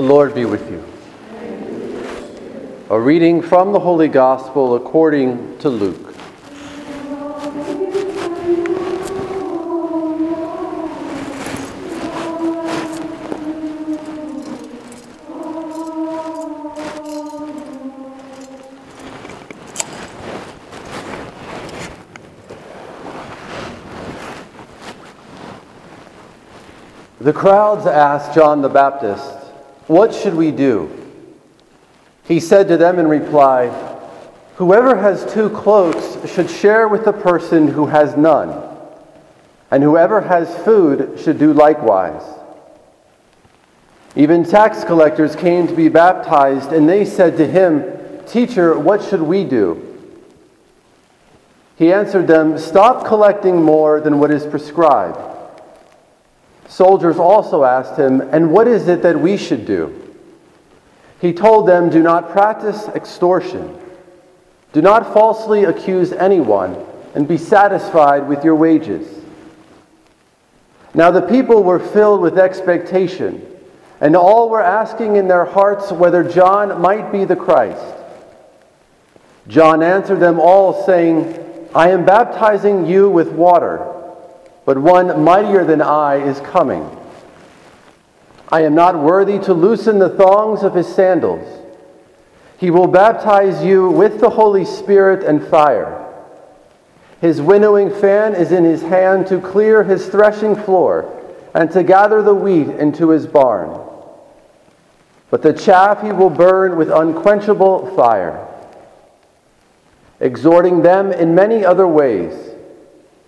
The Lord be with you. A reading from the Holy Gospel according to Luke. The crowds asked John the Baptist, "What should we do?" He said to them in reply, "Whoever has two cloaks should share with the person who has none, and whoever has food should do likewise." Even tax collectors came to be baptized, and they said to him, "Teacher, what should we do?" He answered them, "Stop collecting more than what is prescribed." Soldiers also asked him, "And what is it that we should do?" He told them, "Do not practice extortion. Do not falsely accuse anyone, and be satisfied with your wages." Now the people were filled with expectation, and all were asking in their hearts whether John might be the Christ. John answered them all, saying, "I am baptizing you with water, but one mightier than I is coming. I am not worthy to loosen the thongs of his sandals. He will baptize you with the Holy Spirit and fire. His winnowing fan is in his hand to clear his threshing floor and to gather the wheat into his barn. But the chaff he will burn with unquenchable fire." Exhorting them in many other ways,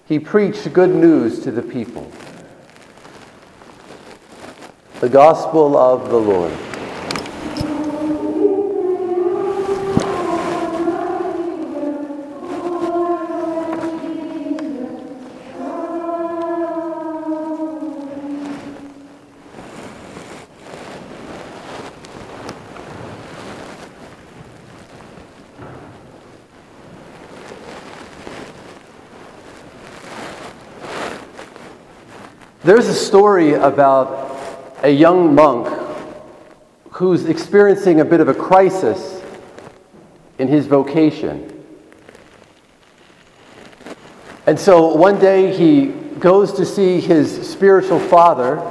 he preached good news to the people. The Gospel of the Lord. There's a story about a young monk who's experiencing a bit of a crisis in his vocation. And so one day he goes to see his spiritual father,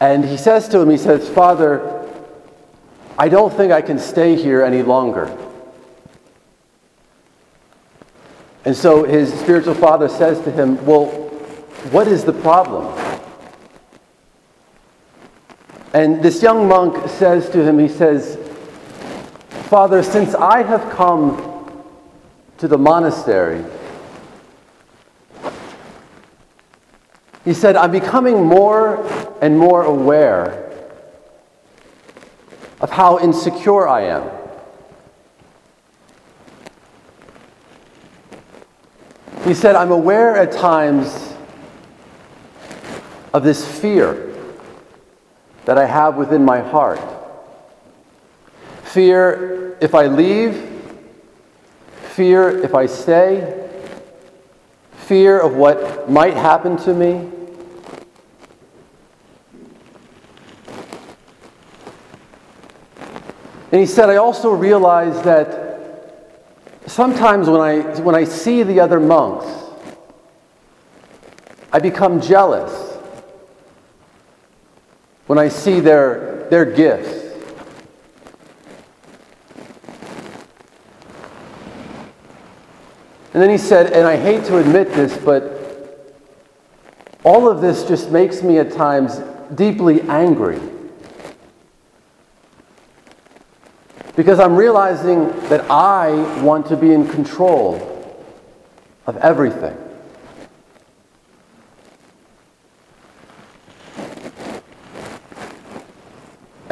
and he says to him, he says, "Father, I don't think I can stay here any longer." And so his spiritual father says to him, "Well, what is the problem?" And this young monk says to him, he says, "Father, since I have come to the monastery," he said, "I'm becoming more and more aware of how insecure I am. He said, I'm aware at times of this fear that I have within my heart. Fear if I leave, fear if I stay, fear of what might happen to me." And he said, "I also realize that sometimes when I see the other monks, I become jealous when I see their gifts." And then he said, "And I hate to admit this, but all of this just makes me at times deeply angry, because I'm realizing that I want to be in control of everything."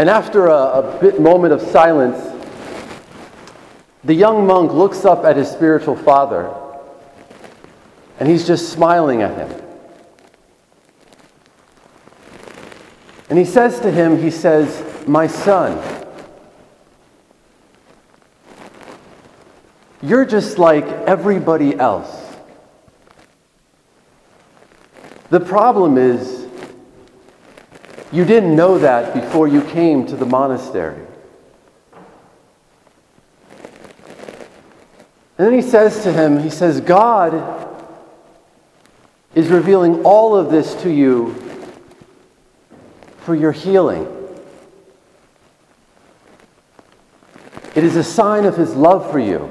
And after a moment of silence, the young monk looks up at his spiritual father, and he's just smiling at him. And he says to him, he says, "My son, you're just like everybody else. The problem is You didn't know that before you came to the monastery. And then he says to him, he says, God is revealing all of this to you for your healing. It is a sign of his love for you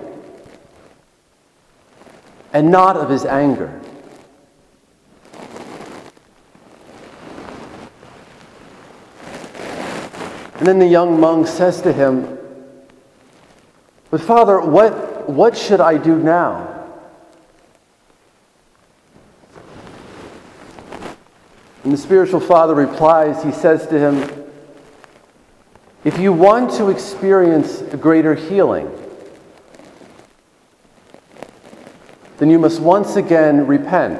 and not of his anger. And then the young monk says to him, but Father, what should I do now? And the spiritual father replies, he says to him, if you want to experience a greater healing, then you must once again repent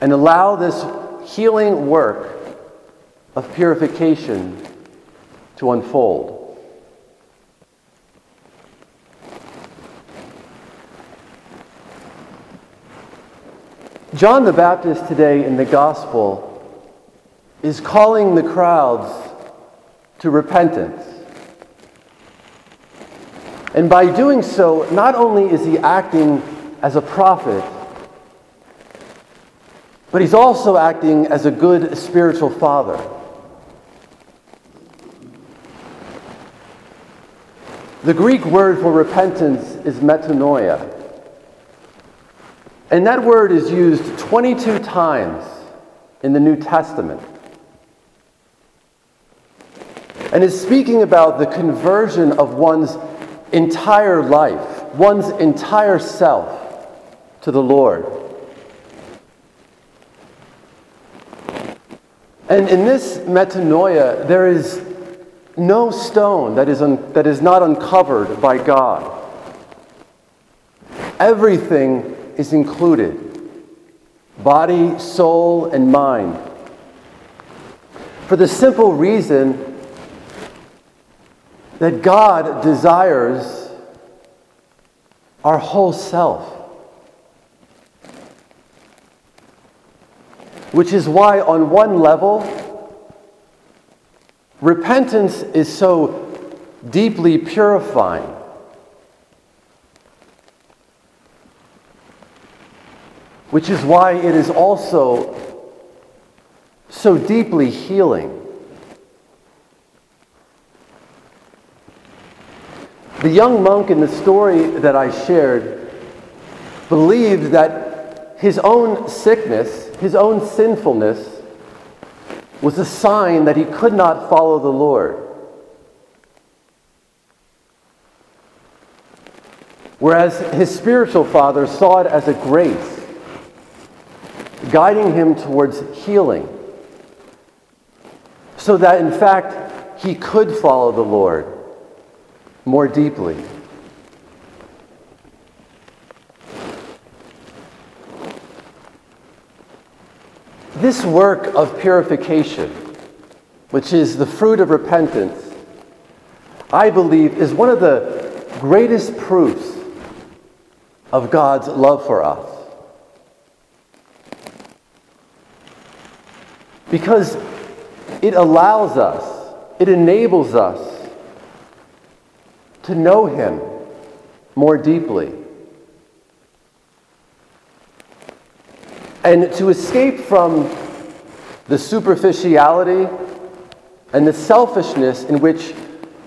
and allow this healing work of purification to unfold. John the Baptist today in the Gospel is calling the crowds to repentance. And by doing so, not only is he acting as a prophet, but he's also acting as a good spiritual father. The Greek word for repentance is metanoia. And that word is used 22 times in the New Testament. And it's speaking about the conversion of one's entire life, one's entire self to the Lord. And in this metanoia, there is no stone that is not uncovered by God. Everything is included. Body, soul, and mind. For the simple reason that God desires our whole self. Which is why on one level, repentance is so deeply purifying. Which is why it is also so deeply healing. The young monk in the story that I shared believed that his own sickness, his own sinfulness, was a sign that he could not follow the Lord. Whereas his spiritual father saw it as a grace, guiding him towards healing, so that in fact he could follow the Lord more deeply. This work of purification, which is the fruit of repentance, I believe is one of the greatest proofs of God's love for us. Because it allows us, it enables us to know Him more deeply. And to escape from the superficiality and the selfishness in which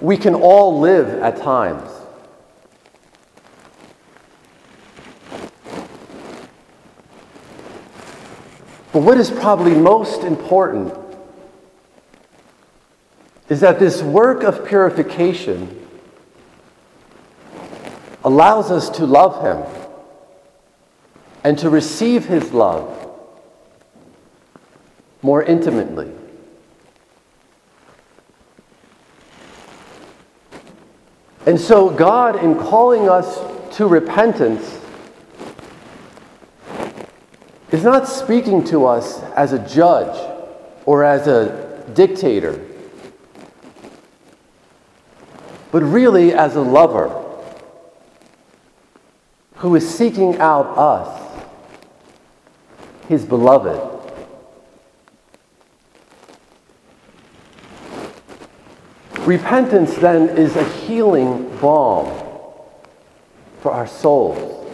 we can all live at times. But what is probably most important is that this work of purification allows us to love Him and to receive His love more intimately. And so God, in calling us to repentance, is not speaking to us as a judge or as a dictator, but really as a lover who is seeking out us, His beloved. Repentance, then, is a healing balm for our souls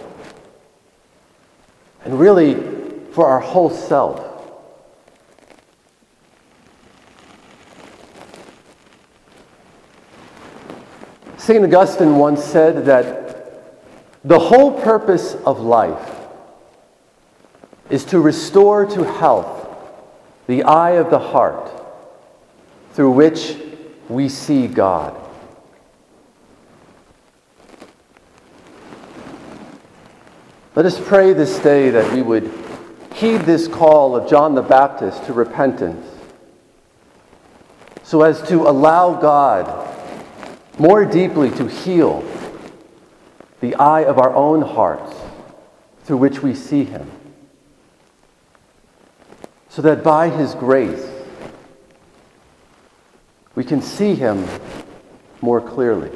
and really for our whole self. St. Augustine once said that the whole purpose of life is to restore to health the eye of the heart through which we see God. Let us pray this day that we would heed this call of John the Baptist to repentance so as to allow God more deeply to heal the eye of our own hearts through which we see Him, so that by His grace we can see Him more clearly.